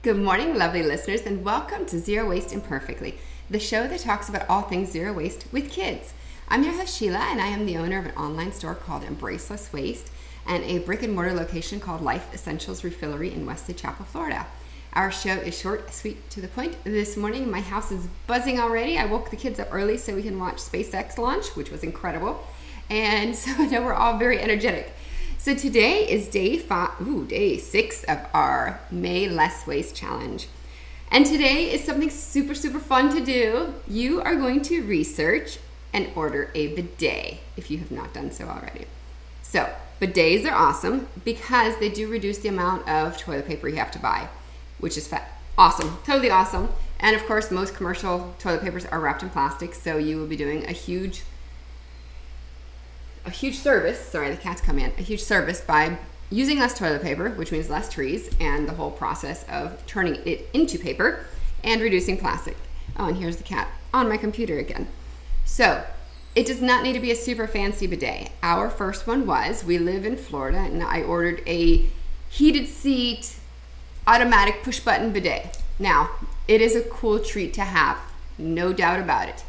Good morning, lovely listeners, and welcome to Zero Waste Imperfectly, the show that talks about all things zero waste with kids. I'm your host, Sheila, and I am the owner of an online store called Embrace Less Waste and a brick-and-mortar location called Life Essentials Refillery in Wesley Chapel, Florida. Our show is short, sweet, to the point. This morning, my house is buzzing already. I woke the kids up early so we can watch SpaceX launch, which was incredible, and so I know we're all very energetic. So today is day six of our May Less Waste Challenge. And today is something super, super fun to do. You are going to research and order a bidet if you have not done so already. So bidets are awesome because they do reduce the amount of toilet paper you have to buy, which is awesome, totally awesome. And of course, most commercial toilet papers are wrapped in plastic, so you will be doing a huge service by using less toilet paper, which means less trees and the whole process of turning it into paper and reducing plastic. Oh, and here's the cat on my computer again. So it does not need to be a super fancy bidet. Our first one was, we live in Florida, and I ordered a heated seat automatic push button bidet. Now, it is a cool treat to have, no doubt about it.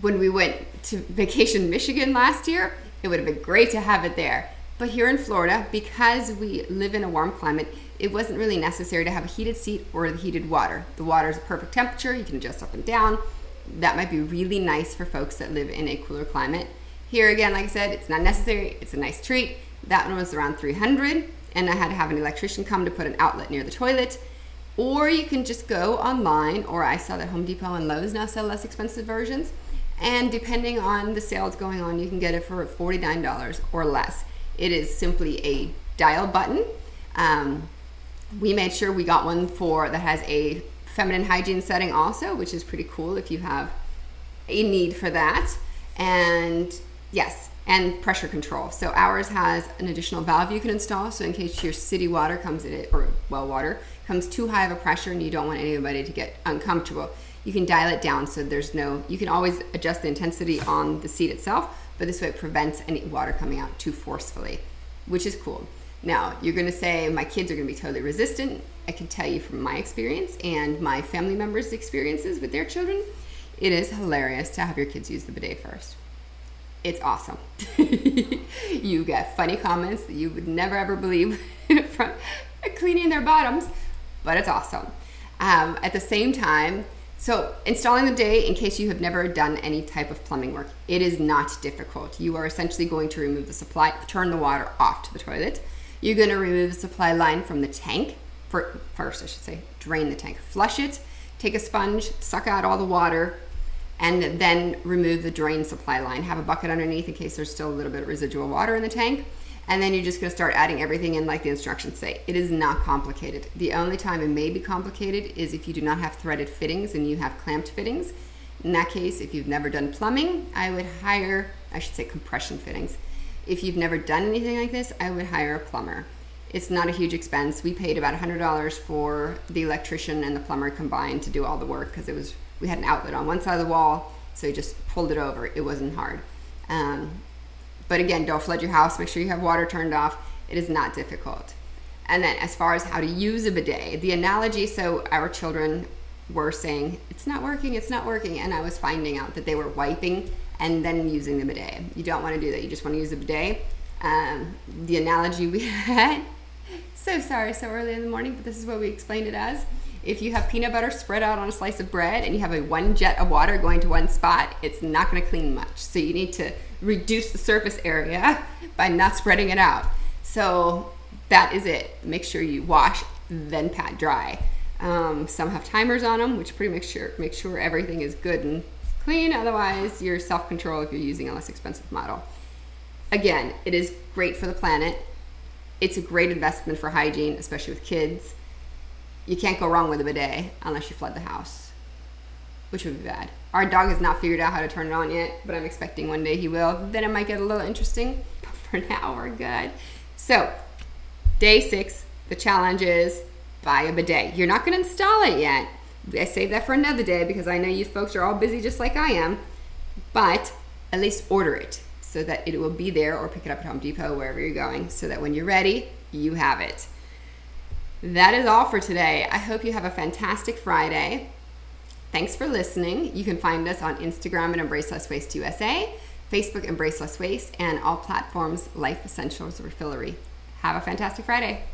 When we went to vacation Michigan last year, it would have been great to have it there. But here in Florida, because we live in a warm climate, it wasn't really necessary to have a heated seat or the heated water. The water is a perfect temperature. You can adjust up and down. That might be really nice for folks that live in a cooler climate. Here again, like I said, it's not necessary. It's a nice treat. That one was around $300, and I had to have an electrician come to put an outlet near the toilet. Or you can just go online, or I saw that Home Depot and Lowe's now sell less expensive versions. And depending on the sales going on, you can get it for $49 or less. It is simply a dial button. We made sure we got one that has a feminine hygiene setting also, which is pretty cool if you have a need for that. And yes, and pressure control. So ours has an additional valve you can install. So in case your city water comes in, or well water comes too high of a pressure and you don't want anybody to get uncomfortable, you can dial it down so you can always adjust the intensity on the seat itself, but this way it prevents any water coming out too forcefully, which is cool. Now, you're gonna say, my kids are gonna be totally resistant. I can tell you from my experience and my family members' experiences with their children, it is hilarious to have your kids use the bidet first. It's awesome. You get funny comments that you would never ever believe from cleaning their bottoms, but it's awesome. At the same time, so installing the bidet, in case you have never done any type of plumbing work, it is not difficult. You are essentially going to remove the supply, turn the water off to the toilet. You're going to remove the supply line from the tank. Drain the tank, flush it, take a sponge, suck out all the water, and then remove the drain supply line. Have a bucket underneath in case there's still a little bit of residual water in the tank. And then you're just going to start adding everything in like the instructions say. It is not complicated. The only time it may be complicated is if you do not have threaded fittings and you have clamped fittings. In that case, if you've never done plumbing, I should say compression fittings. If you've never done anything like this, I would hire a plumber. It's not a huge expense. We paid about $100 for the electrician and the plumber combined to do all the work because we had an outlet on one side of the wall, so you just pulled it over. It wasn't hard. But again, don't flood your house. Make sure you have water turned off. It is not difficult. And then as far as how to use a bidet, the analogy, so our children were saying, it's not working. And I was finding out that they were wiping and then using the bidet. You don't want to do that. You just want to use the bidet. The analogy we had, so sorry, so early in the morning, but this is what we explained it as. If you have peanut butter spread out on a slice of bread and you have one jet of water going to one spot, it's not going to clean much. So you need to reduce the surface area by not spreading it out. So that is it. Make sure you wash, then pat dry. Some have timers on them, which pretty make sure everything is good and clean. Otherwise, you're self-control if you're using a less expensive model. Again, it is great for the planet. It's a great investment for hygiene, especially with kids. You can't go wrong with a bidet unless you flood the house, which would be bad. Our dog has not figured out how to turn it on yet, but I'm expecting one day he will. Then it might get a little interesting, but for now we're good. So, day six, the challenge is buy a bidet. You're not going to install it yet. I saved that for another day because I know you folks are all busy just like I am, but at least order it so that it will be there, or pick it up at Home Depot, wherever you're going, so that when you're ready, you have it. That is all for today. I hope you have a fantastic Friday. Thanks for listening. You can find us on Instagram at Embrace Less Waste USA, Facebook Embrace Less Waste, and all platforms Life Essentials Refillery. Have a fantastic Friday.